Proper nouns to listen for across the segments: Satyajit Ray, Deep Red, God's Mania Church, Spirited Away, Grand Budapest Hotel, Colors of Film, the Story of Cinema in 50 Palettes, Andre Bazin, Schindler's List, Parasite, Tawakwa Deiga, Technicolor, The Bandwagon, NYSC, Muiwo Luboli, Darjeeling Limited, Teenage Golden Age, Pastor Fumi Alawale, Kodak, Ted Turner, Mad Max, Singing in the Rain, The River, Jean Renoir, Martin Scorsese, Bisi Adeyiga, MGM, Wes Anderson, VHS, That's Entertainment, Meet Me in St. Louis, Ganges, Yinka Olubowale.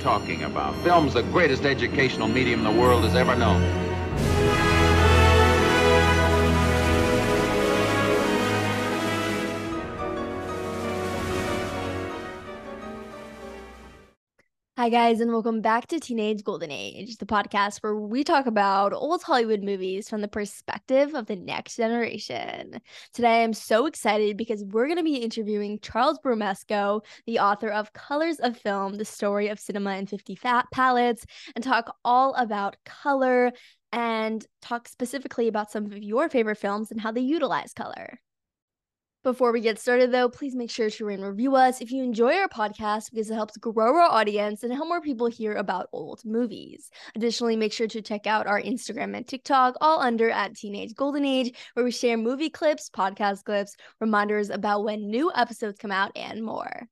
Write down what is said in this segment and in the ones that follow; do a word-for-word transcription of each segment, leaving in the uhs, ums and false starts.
talking about. Film's the greatest educational medium the world has ever known. Hi, guys, and welcome back to Teenage Golden Age, the podcast where we talk about old Hollywood movies from the perspective of the next generation. Today, I'm so excited because we're going to be interviewing Charles Bramesco, the author of Colors of Film, the Story of Cinema in fifty Palettes, and talk all about color and talk specifically about some of your favorite films and how they utilize color. Before we get started, though, please make sure to rate and review us if you enjoy our podcast because it helps grow our audience and help more people hear about old movies. Additionally, make sure to check out our Instagram and TikTok, all under at Teenage Golden Age, where we share movie clips, podcast clips, reminders about when new episodes come out, and more.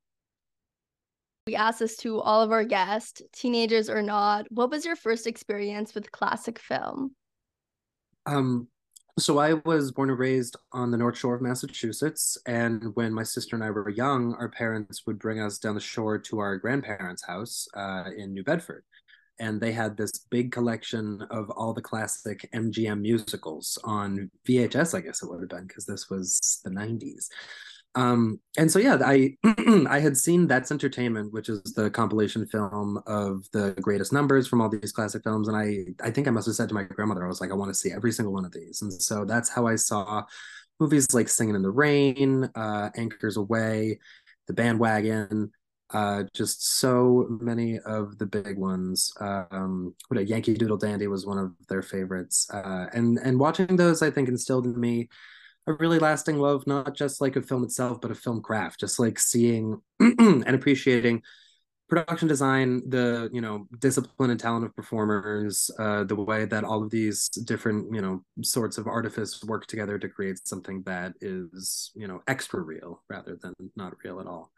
We asked this to all of our guests, teenagers or not, what was your first experience with classic film? Um. So I was born and raised on the North Shore of Massachusetts, and when my sister and I were young, our parents would bring us down the shore to our grandparents' house uh, in New Bedford, and they had this big collection of all the classic M G M musicals on V H S, I guess it would have been, because this was the nineties. Um, and so, yeah, I I had seen That's Entertainment, which is the compilation film of the greatest numbers from all these classic films. And I, I think I must have said to my grandmother, I was like, I want to see every single one of these. And so that's how I saw movies like Singing in the Rain, uh, Anchors Away, The Bandwagon, uh, just so many of the big ones. Um, what a Yankee Doodle Dandy was one of their favorites. Uh, and, and watching those, I think, instilled in me a really lasting love, not just like a film itself, but a film craft, just like seeing and appreciating production design, the, you know, discipline and talent of performers, uh, the way that all of these different, you know, sorts of artifice work together to create something that is, you know, extra real rather than not real at all.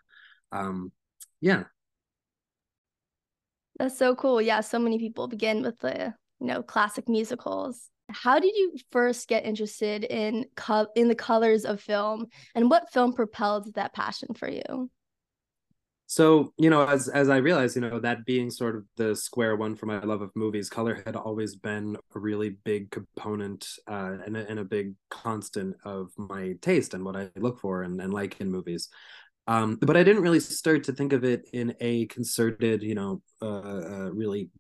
Um, yeah. That's so cool. Yeah. So many people begin with the, you know, classic musicals. How did you first get interested in co- in the colors of film, and what film propelled that passion for you? So, you know, as as I realized, you know, that being sort of the square one for my love of movies, color had always been a really big component uh, and, a, and a big constant of my taste and what I look for and, and like in movies. Um, but I didn't really start to think of it in a concerted, you know, uh, uh, really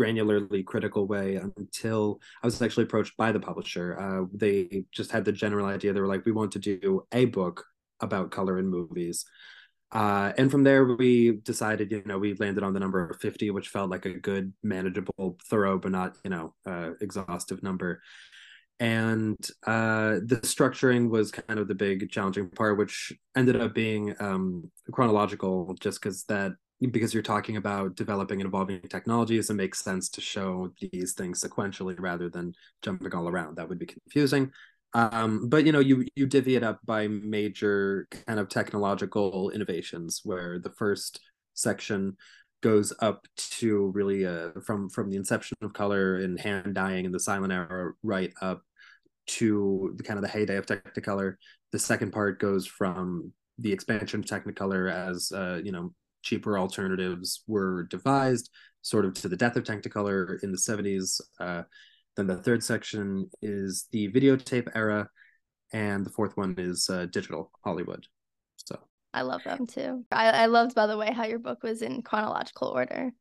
granularly critical way until I was actually approached by the publisher. Uh, they just had the general idea. They were like, we want to do a book about color in movies. Uh, and from there, we decided, you know, we landed on the number fifty, which felt like a good, manageable, thorough, but not, you know, uh, exhaustive number. And uh, the structuring was kind of the big challenging part, which ended up being um, chronological, just because that because you're talking about developing and evolving technologies, it makes sense to show these things sequentially rather than jumping all around. That would be confusing. Um, but, you know, you you divvy it up by major kind of technological innovations, where the first section goes up to really uh, from, from the inception of color and hand dyeing in the silent era right up to the kind of the heyday of Technicolor. The second part goes from the expansion of Technicolor as, uh, you know, cheaper alternatives were devised, sort of to the death of Technicolor in the seventies. Uh, then the third section is the videotape era, and the fourth one is uh, digital Hollywood. So I love them too. I, I loved, by the way, how your book was in chronological order.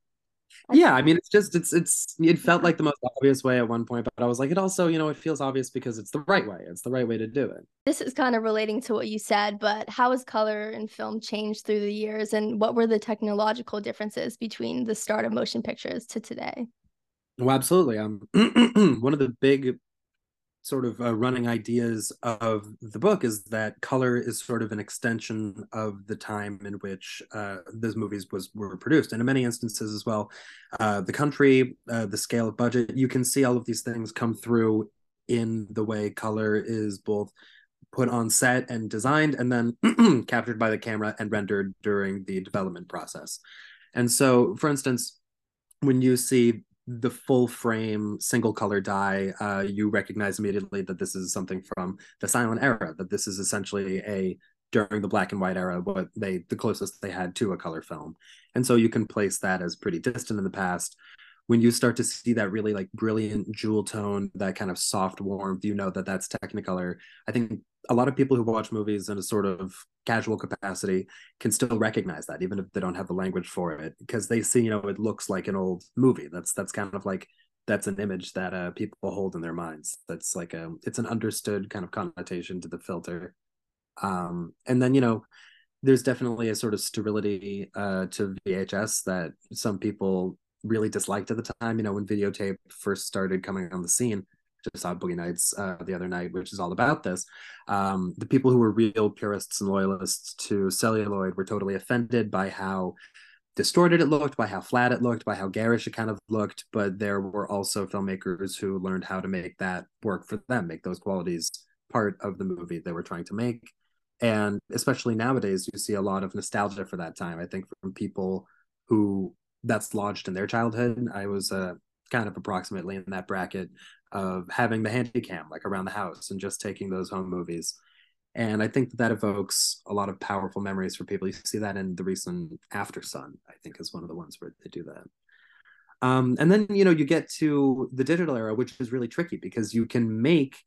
I yeah, I mean, it's just it's it's it felt like the most obvious way at one point, but I was like, it also, you know, it feels obvious because it's the right way. It's the right way to do it. This is kind of relating to what you said, but how has color in film changed through the years, and what were the technological differences between the start of motion pictures to today? Well, absolutely. Um, one of the big sort of uh, running ideas of the book is that color is sort of an extension of the time in which uh, those movies was were produced. And in many instances as well, uh, the country, uh, the scale of budget, you can see all of these things come through in the way color is both put on set and designed, and then captured by the camera and rendered during the development process. And so, for instance, when you see the full frame single color dye, uh, you recognize immediately that this is something from the silent era, that this is essentially a during the black and white era, what they the closest they had to a color film. And so you can place that as pretty distant in the past. When you start to see that really like brilliant jewel tone, that kind of soft warmth, you know that that's Technicolor. I think a lot of people who watch movies in a sort of casual capacity can still recognize that, even if they don't have the language for it, because they see, you know, it looks like an old movie. That's that's kind of like, that's an image that uh, people hold in their minds. That's like a, it's an understood kind of connotation to the filter. Um, and then, you know, there's definitely a sort of sterility uh, to V H S that some people really disliked at the time. You know, when videotape first started coming on the scene, just saw Boogie Nights uh, the other night, which is all about this. Um, the people who were real purists and loyalists to celluloid were totally offended by how distorted it looked, by how flat it looked, by how garish it kind of looked. But there were also filmmakers who learned how to make that work for them, make those qualities part of the movie they were trying to make. And especially nowadays, you see a lot of nostalgia for that time, I think, from people who that's lodged in their childhood. I was uh, kind of approximately in that bracket of having the handycam like around the house and just taking those home movies. And I think that, that evokes a lot of powerful memories for people. You see that in the recent After Sun, I think, is one of the ones where they do that. Um, and then, you know, you get to the digital era, which is really tricky because you can make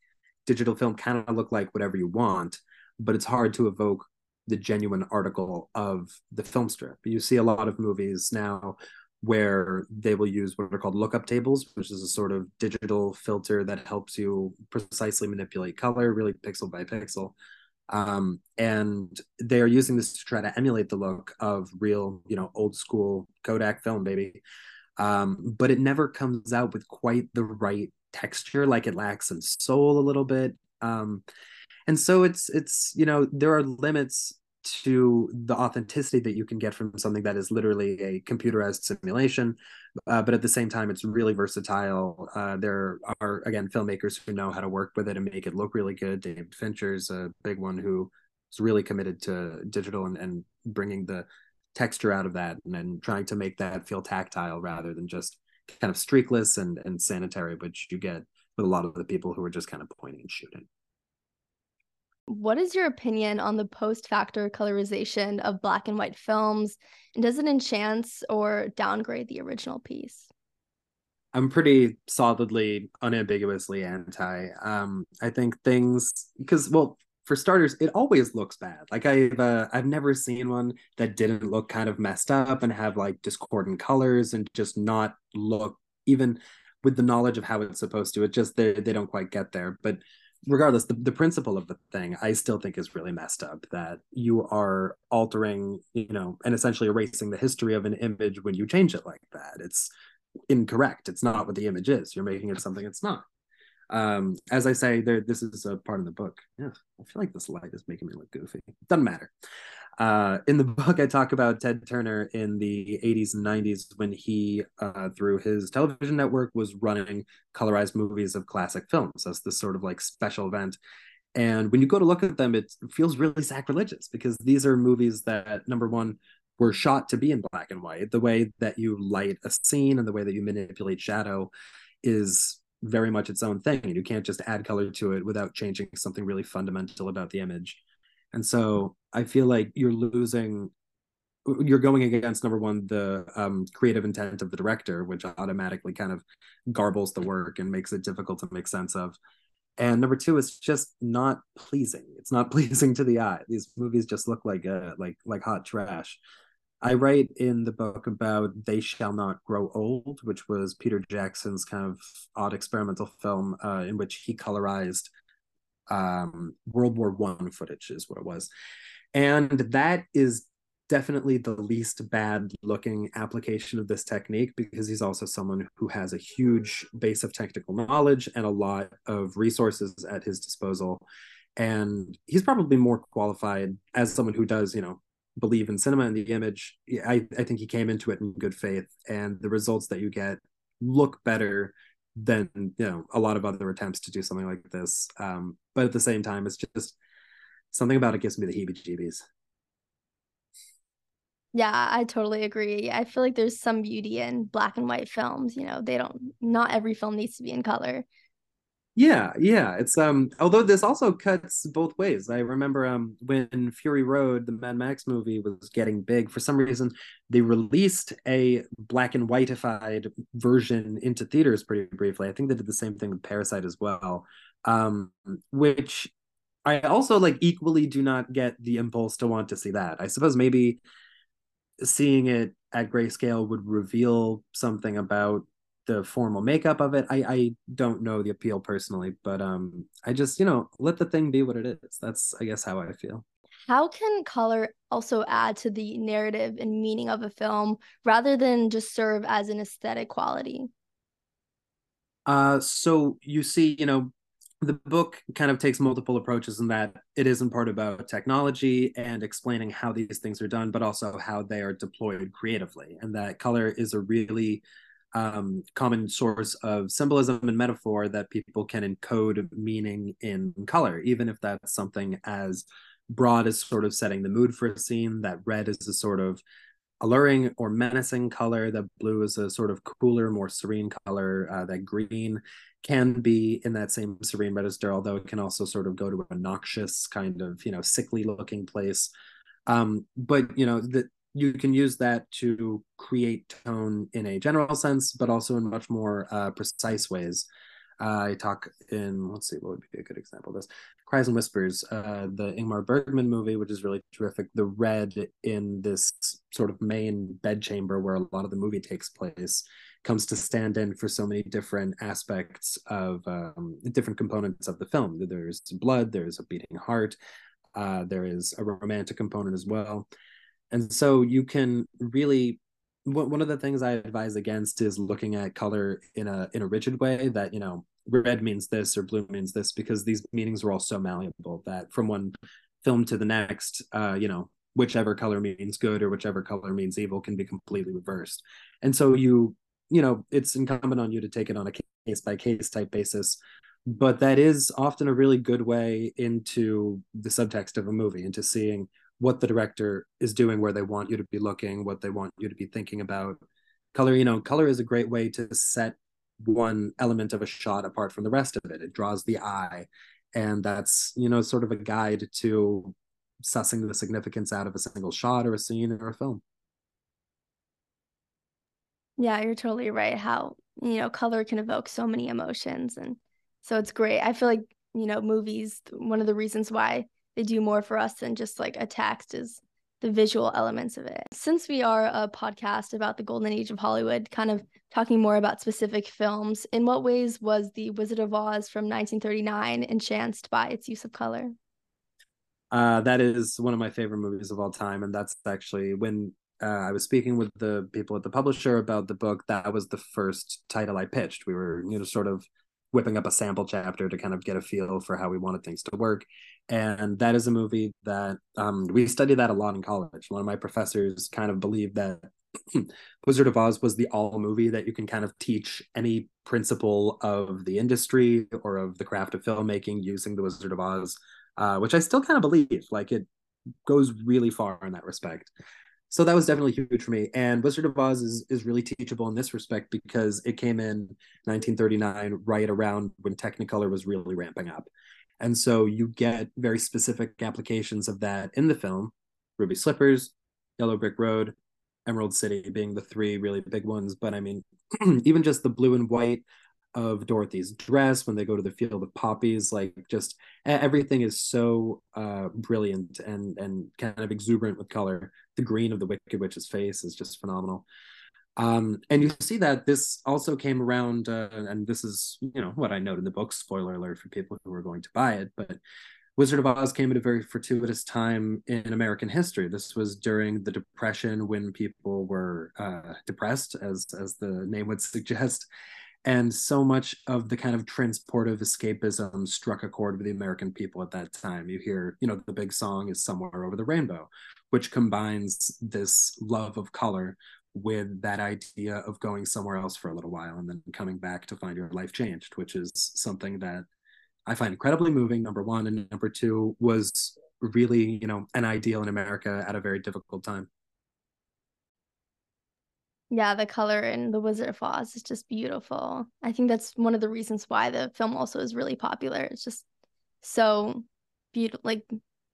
digital film kind of look like whatever you want, but it's hard to evoke the genuine article of the film strip. You see a lot of movies now where they will use what are called lookup tables, which is a sort of digital filter that helps you precisely manipulate color, really pixel by pixel. Um, and they are using this to try to emulate the look of real, you know, old school Kodak film, baby. Um, but it never comes out with quite the right texture, like it lacks in soul a little bit. Um, And so it's, it's you know, there are limits to the authenticity that you can get from something that is literally a computerized simulation. Uh, but at the same time, it's really versatile. Uh, there are, again, filmmakers who know how to work with it and make it look really good. David Fincher's a big one who is really committed to digital and, and bringing the texture out of that and, and trying to make that feel tactile rather than just kind of streakless and, and sanitary, which you get with a lot of the people who are just kind of pointing and shooting. What is your opinion on the post-factor colorization of black and white films, and does it enhance or downgrade the original piece? I'm pretty solidly, unambiguously anti. Um, I think things, because, well, for starters, it always looks bad. Like I've, uh, I've never seen one that didn't look kind of messed up and have like discordant colors and just not look, even with the knowledge of how it's supposed to, it just, they, they don't quite get there. But regardless, the, the principle of the thing, I still think is really messed up, that you are altering, you know, and essentially erasing the history of an image when you change it like that. It's incorrect. It's not what the image is. You're making it something it's not. Um, as I say, there, this is a part in the book. Yeah, I feel like this light is making me look goofy. Doesn't matter. Uh, in the book, I talk about Ted Turner in the eighties and nineties when he, uh, through his television network, was running colorized movies of classic films as this sort of like special event. And when you go to look at them, it feels really sacrilegious because these are movies that, number one, were shot to be in black and white. The way that you light a scene and the way that you manipulate shadow is very much its own thing, and you can't just add color to it without changing something really fundamental about the image. And so I feel like you're losing, you're going against, number one, the um, creative intent of the director, which automatically kind of garbles the work and makes it difficult to make sense of. And number two, it's just not pleasing. It's not pleasing to the eye. These movies just look like uh, like like hot trash. I write in the book about They Shall Not Grow Old, which was Peter Jackson's kind of odd experimental film uh, in which he colorized um, World War One footage is what it was. And that is definitely the least bad looking application of this technique, because he's also someone who has a huge base of technical knowledge and a lot of resources at his disposal. And he's probably more qualified as someone who does, you know, believe in cinema and the image. I, I think he came into it in good faith, and the results that you get look better than, you know, a lot of other attempts to do something like this. Um, but at the same time, it's just something about it gives me the heebie-jeebies. Yeah, I totally agree. I feel like there's some beauty in black and white films. You know, they don't, not every film needs to be in color. Yeah, yeah. It's um. Although this also cuts both ways. I remember um when Fury Road, the Mad Max movie, was getting big. For some reason, they released a black and whiteified version into theaters pretty briefly. I think they did the same thing with Parasite as well, um, which I also like. Equally, do not get the impulse to want to see that. I suppose maybe seeing it at grayscale would reveal something about the formal makeup of it. I, I don't know the appeal personally, but um, I just, you know, let the thing be what it is. That's, I guess, how I feel. How can color also add to the narrative and meaning of a film rather than just serve as an aesthetic quality? Uh, so you see, you know, the book kind of takes multiple approaches in that it is in part about technology and explaining how these things are done, but also how they are deployed creatively, and that color is a really Um, common source of symbolism and metaphor that people can encode meaning in color, even if that's something as broad as sort of setting the mood for a scene, that red is a sort of alluring or menacing color, that blue is a sort of cooler, more serene color, uh, that green can be in that same serene register, although it can also sort of go to a noxious kind of, you know, sickly looking place. Um, but, you know, the you can use that to create tone in a general sense, but also in much more uh, precise ways. Uh, I talk in, let's see, what would be a good example of this? Cries and Whispers, uh, the Ingmar Bergman movie, which is really terrific. The red in this sort of main bedchamber where a lot of the movie takes place comes to stand in for so many different aspects of um, different components of the film. There's blood, there's a beating heart, uh, there is a romantic component as well. And so you can really, one of the things I advise against is looking at color in a in a rigid way that, you know, red means this or blue means this, because these meanings are all so malleable that from one film to the next, uh, you know, whichever color means good or whichever color means evil can be completely reversed. And so you, you know, it's incumbent on you to take it on a case by case type basis. But that is often a really good way into the subtext of a movie, into seeing what the director is doing, where they want you to be looking, what they want you to be thinking about. Color, you know, color is a great way to set one element of a shot apart from the rest of it. It draws the eye. And that's, you know, sort of a guide to sussing the significance out of a single shot or a scene or a film. Yeah, you're totally right. How, you know, color can evoke so many emotions. And so it's great. I feel like, you know, movies, one of the reasons why they do more for us than just like a text is the visual elements of it. Since we are a podcast about the golden age of Hollywood, kind of talking more about specific films, in what ways was The Wizard of Oz from nineteen thirty-nine enchanced by its use of color? Uh, that is one of my favorite movies of all time. And that's actually when uh, I was speaking with the people at the publisher about the book, that was the first title I pitched. We were, you know, sort of whipping up a sample chapter to kind of get a feel for how we wanted things to work. And that is a movie that um, we studied that a lot in college. One of my professors kind of believed that Wizard of Oz was the all movie that you can kind of teach any principle of the industry or of the craft of filmmaking using The Wizard of Oz, uh, which I still kind of believe. Like, it goes really far in that respect. So that was definitely huge for me. And Wizard of Oz is, is really teachable in this respect because it came in nineteen thirty-nine, right around when Technicolor was really ramping up. And so you get very specific applications of that in the film. Ruby Slippers, Yellow Brick Road, Emerald City being the three really big ones. But I mean, even just the blue and white of Dorothy's dress when they go to the field of poppies, like just everything is so uh, brilliant and and kind of exuberant with color. The green of the Wicked Witch's face is just phenomenal. Um, and you see that this also came around, uh, and this is, you know, what I note in the book, spoiler alert for people who are going to buy it, but Wizard of Oz came at a very fortuitous time in American history. This was during the Depression when people were uh, depressed, as as the name would suggest. And so much of the kind of transportive escapism struck a chord with the American people at that time. You hear, you know, the big song is Somewhere Over the Rainbow, which combines this love of color with that idea of going somewhere else for a little while and then coming back to find your life changed, which is something that I find incredibly moving, number one. And number two was really, you know, an ideal in America at a very difficult time. Yeah, the color in The Wizard of Oz is just beautiful. I think that's one of the reasons why the film also is really popular. It's just so beautiful, like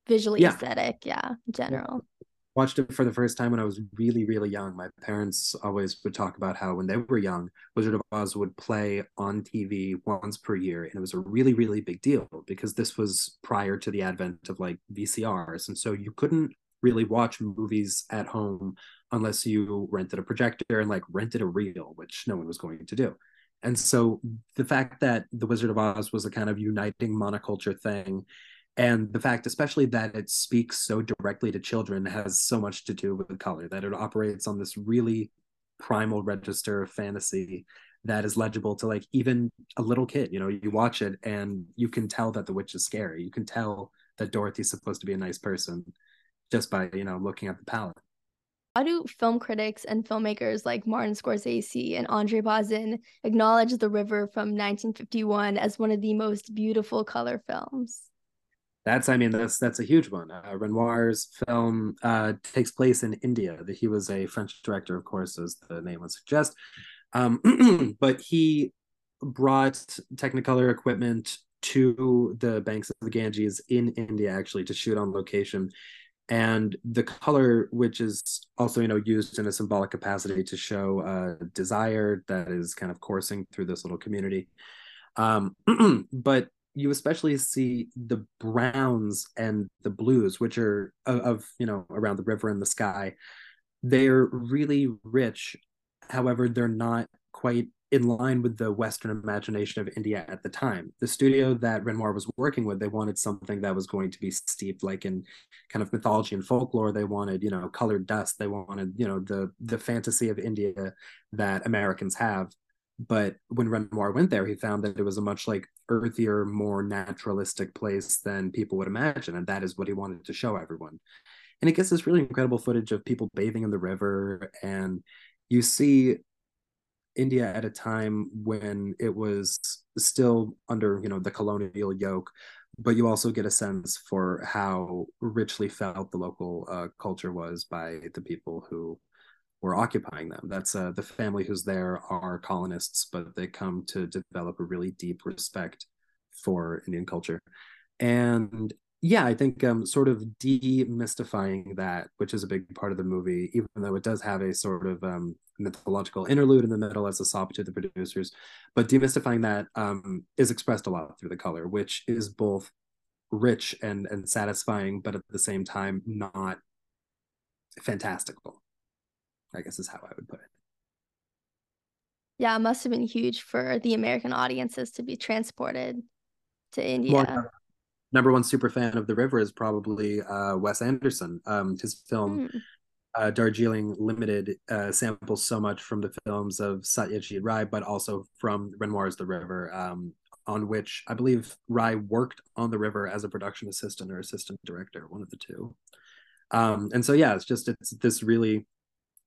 visually yeah. aesthetic, yeah, in general. Watched it for the first time when I was really, really young. My parents always would talk about how when they were young, Wizard of Oz would play on T V once per year. And it was a really, really big deal because this was prior to the advent of like V C Rs. And so you couldn't really watch movies at home unless you rented a projector and like rented a reel, which no one was going to do. And so the fact that The Wizard of Oz was a kind of uniting monoculture thing, and the fact especially that it speaks so directly to children, has so much to do with color, that it operates on this really primal register of fantasy that is legible to like even a little kid. You know, you watch it and you can tell that the witch is scary. You can tell that Dorothy's supposed to be a nice person just by, you know, looking at the palette. How do film critics and filmmakers like Martin Scorsese and Andre Bazin acknowledge The River from nineteen fifty-one as one of the most beautiful color films? That's, I mean, that's that's a huge one. Uh, Renoir's film uh, takes place in India. He was a French director, of course, as the name would suggest. Um, but he brought Technicolor equipment to the banks of the Ganges in India, actually, to shoot on location. And the color, which is also, you know, used in a symbolic capacity to show uh, desire that is kind of coursing through this little community. Um, but you especially see the browns and the blues, which are of, of, you know, around the river and the sky. They're really rich. However, they're not quite in line with the Western imagination of India at the time. The studio that Renoir was working with, they wanted something that was going to be steeped like in kind of mythology and folklore. They wanted, you know, colored dust. They wanted, you know, the the fantasy of India that Americans have. But when Renoir went there, he found that it was a much like earthier, more naturalistic place than people would imagine. And that is what he wanted to show everyone. And it gets this really incredible footage of people bathing in the river. And you see India at a time when it was still under, you know, the colonial yoke, but you also get a sense for how richly felt the local uh, culture was by the people who were occupying them. That's uh, the family who's there are colonists, but they come to develop a really deep respect for Indian culture. And yeah, I think um, sort of demystifying that, which is a big part of the movie, even though it does have a sort of um, mythological interlude in the middle as a sop to the producers, but demystifying that um, is expressed a lot through the color, which is both rich and, and satisfying, but at the same time, not fantastical, I guess is how I would put it. Yeah, it must have been huge for the American audiences to be transported to India. More- Number one super fan of The River is probably uh, Wes Anderson. Um, his film mm. uh, Darjeeling Limited uh, samples so much from the films of Satyajit Ray, but also from Renoir's The River, um, on which I believe Ray worked on The River as a production assistant or assistant director, one of the two. Um, and so, yeah, it's just it's this really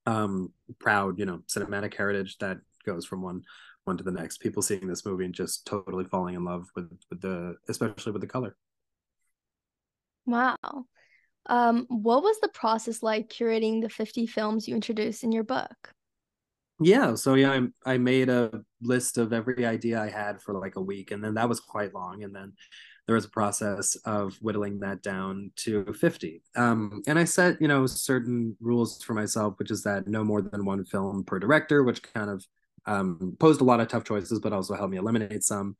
um, proud, you know, cinematic heritage that goes from one one to the next. People seeing this movie and just totally falling in love with, with the, especially with the color. Wow. Um, what was the process like curating the fifty films you introduced in your book? Yeah, so yeah, I, I made a list of every idea I had for like a week, and then that was quite long, and then there was a process of whittling that down to fifty. Um, and I set, you know, certain rules for myself, which is that no more than one film per director, which kind of um, posed a lot of tough choices, but also helped me eliminate some.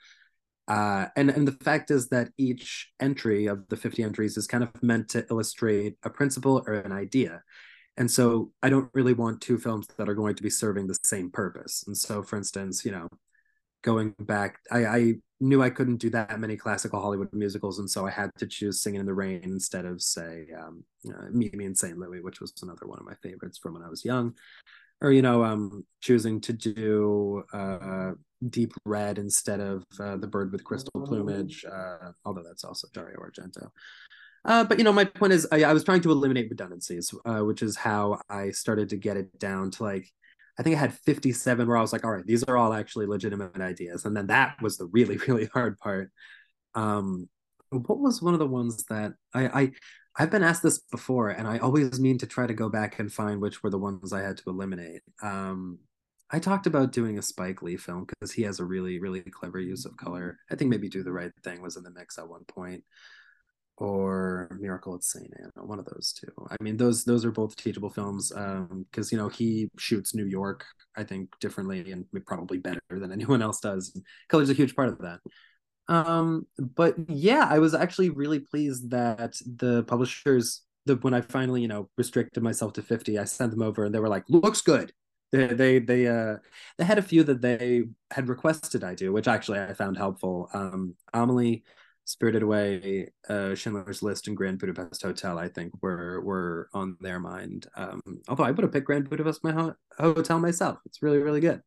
Uh, and, and the fact is that each entry of the fifty entries is kind of meant to illustrate a principle or an idea. And so I don't really want two films that are going to be serving the same purpose. And so, for instance, you know, going back, I, I knew I couldn't do that many classical Hollywood musicals. And so I had to choose Singing in the Rain instead of, say, um, uh, Meet Me in Saint Louis, which was another one of my favorites from when I was young. Or, you know, um, choosing to do uh, Deep Red instead of uh, The Bird with Crystal Plumage, uh, although that's also Dario Argento. Uh, but, you know, my point is I, I was trying to eliminate redundancies, uh, which is how I started to get it down to, like, I think I had fifty-seven where I was like, all right, these are all actually legitimate ideas. And then that was the really, really hard part. Um, what was one of the ones that I... I I've been asked this before, and I always mean to try to go back and find which were the ones I had to eliminate. Um, I talked about doing a Spike Lee film because he has a really, really clever use of color. I think maybe Do the Right Thing was in the mix at one point, or Miracle at Saint Anna, one of those two. I mean, those those are both teachable films um, because, you know, he shoots New York, I think, differently and probably better than anyone else does. Color's a huge part of that. Um, but yeah, I was actually really pleased that the publishers, the, when I finally, you know, restricted myself to fifty, I sent them over and they were like, looks good. They, they, they, uh, they had a few that they had requested I do, which actually I found helpful. Um, Amelie, Spirited Away, uh, Schindler's List, and Grand Budapest Hotel, I think were, were on their mind. Um, although I would have picked Grand Budapest my ho- Hotel myself. It's really, really good.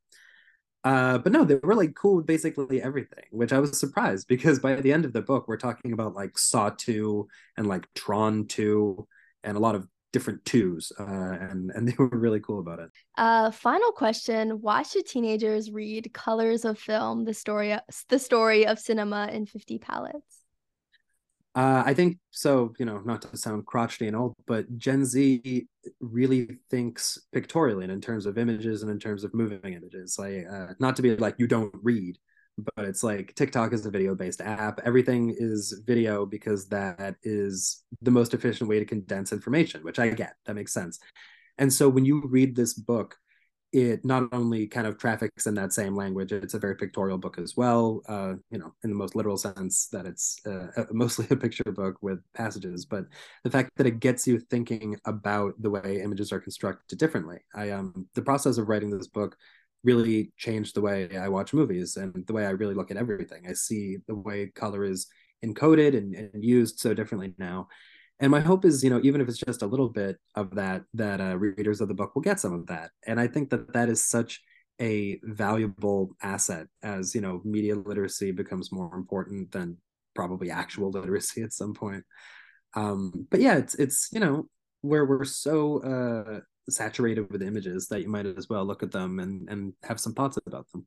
Uh, but no, they were like cool with basically everything, which I was surprised because by the end of the book, we're talking about like Saw two and like Tron two and a lot of different twos. Uh, and, and they were really cool about it. Uh, final question. Why should teenagers read Colors of Film, the story, the story of cinema in fifty palettes? Uh, I think so, you know, not to sound crotchety and old, but Gen Z really thinks pictorially and in terms of images and in terms of moving images. Like, uh, not to be like, you don't read, but it's like TikTok is a video-based app. Everything is video because that is the most efficient way to condense information, which I get. That makes sense. And so when you read this book, it not only kind of traffics in that same language, it's a very pictorial book as well, uh, you know, in the most literal sense that it's uh, mostly a picture book with passages, but the fact that it gets you thinking about the way images are constructed differently. I um, the process of writing this book really changed the way I watch movies and the way I really look at everything. I see the way color is encoded and, and used so differently now. And my hope is, you know, even if it's just a little bit of that, that uh, readers of the book will get some of that. And I think that that is such a valuable asset as, you know, media literacy becomes more important than probably actual literacy at some point. Um, but yeah, it's, it's you know, where we're so uh, saturated with images that you might as well look at them and, and have some thoughts about them.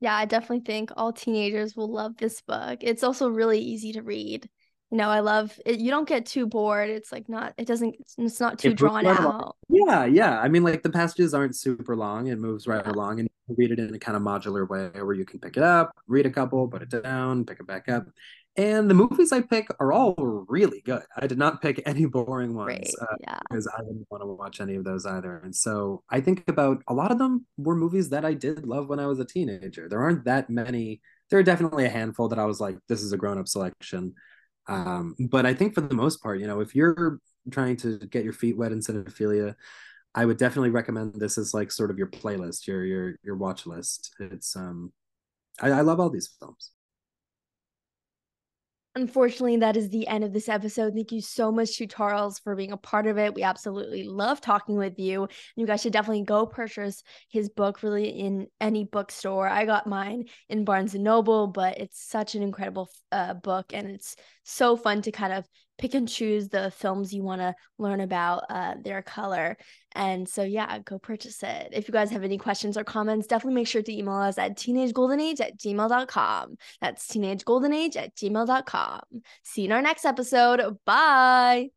Yeah, I definitely think all teenagers will love this book. It's also really easy to read. You know, I love it. You don't get too bored. It's like not, it doesn't, it's not too it drawn right out. Along. Yeah, yeah. I mean, like the passages aren't super long. It moves right yeah. along and you read it in a kind of modular way where you can pick it up, read a couple, put it down, pick it back up. And the movies I pick are all really good. I did not pick any boring ones right, uh, yeah. because I didn't want to watch any of those either. And so I think about a lot of them were movies that I did love when I was a teenager. There aren't that many. There are definitely a handful that I was like, this is a grown-up selection. Um, but I think for the most part, you know, if you're trying to get your feet wet in cinephilia, I would definitely recommend this as like sort of your playlist, your your your watch list. It's um, I, I love all these films. Unfortunately, that is the end of this episode. Thank you so much to Charles for being a part of it. We absolutely love talking with you. You guys should definitely go purchase his book really in any bookstore. I got mine in Barnes and Noble, but it's such an incredible uh, book, and it's so fun to kind of pick and choose the films you want to learn about uh, their color. And so, yeah, go purchase it. If you guys have any questions or comments, definitely make sure to email us at teenagegoldenage at gmail dot com. That's teenagegoldenage at gmail dot com. See you in our next episode. Bye.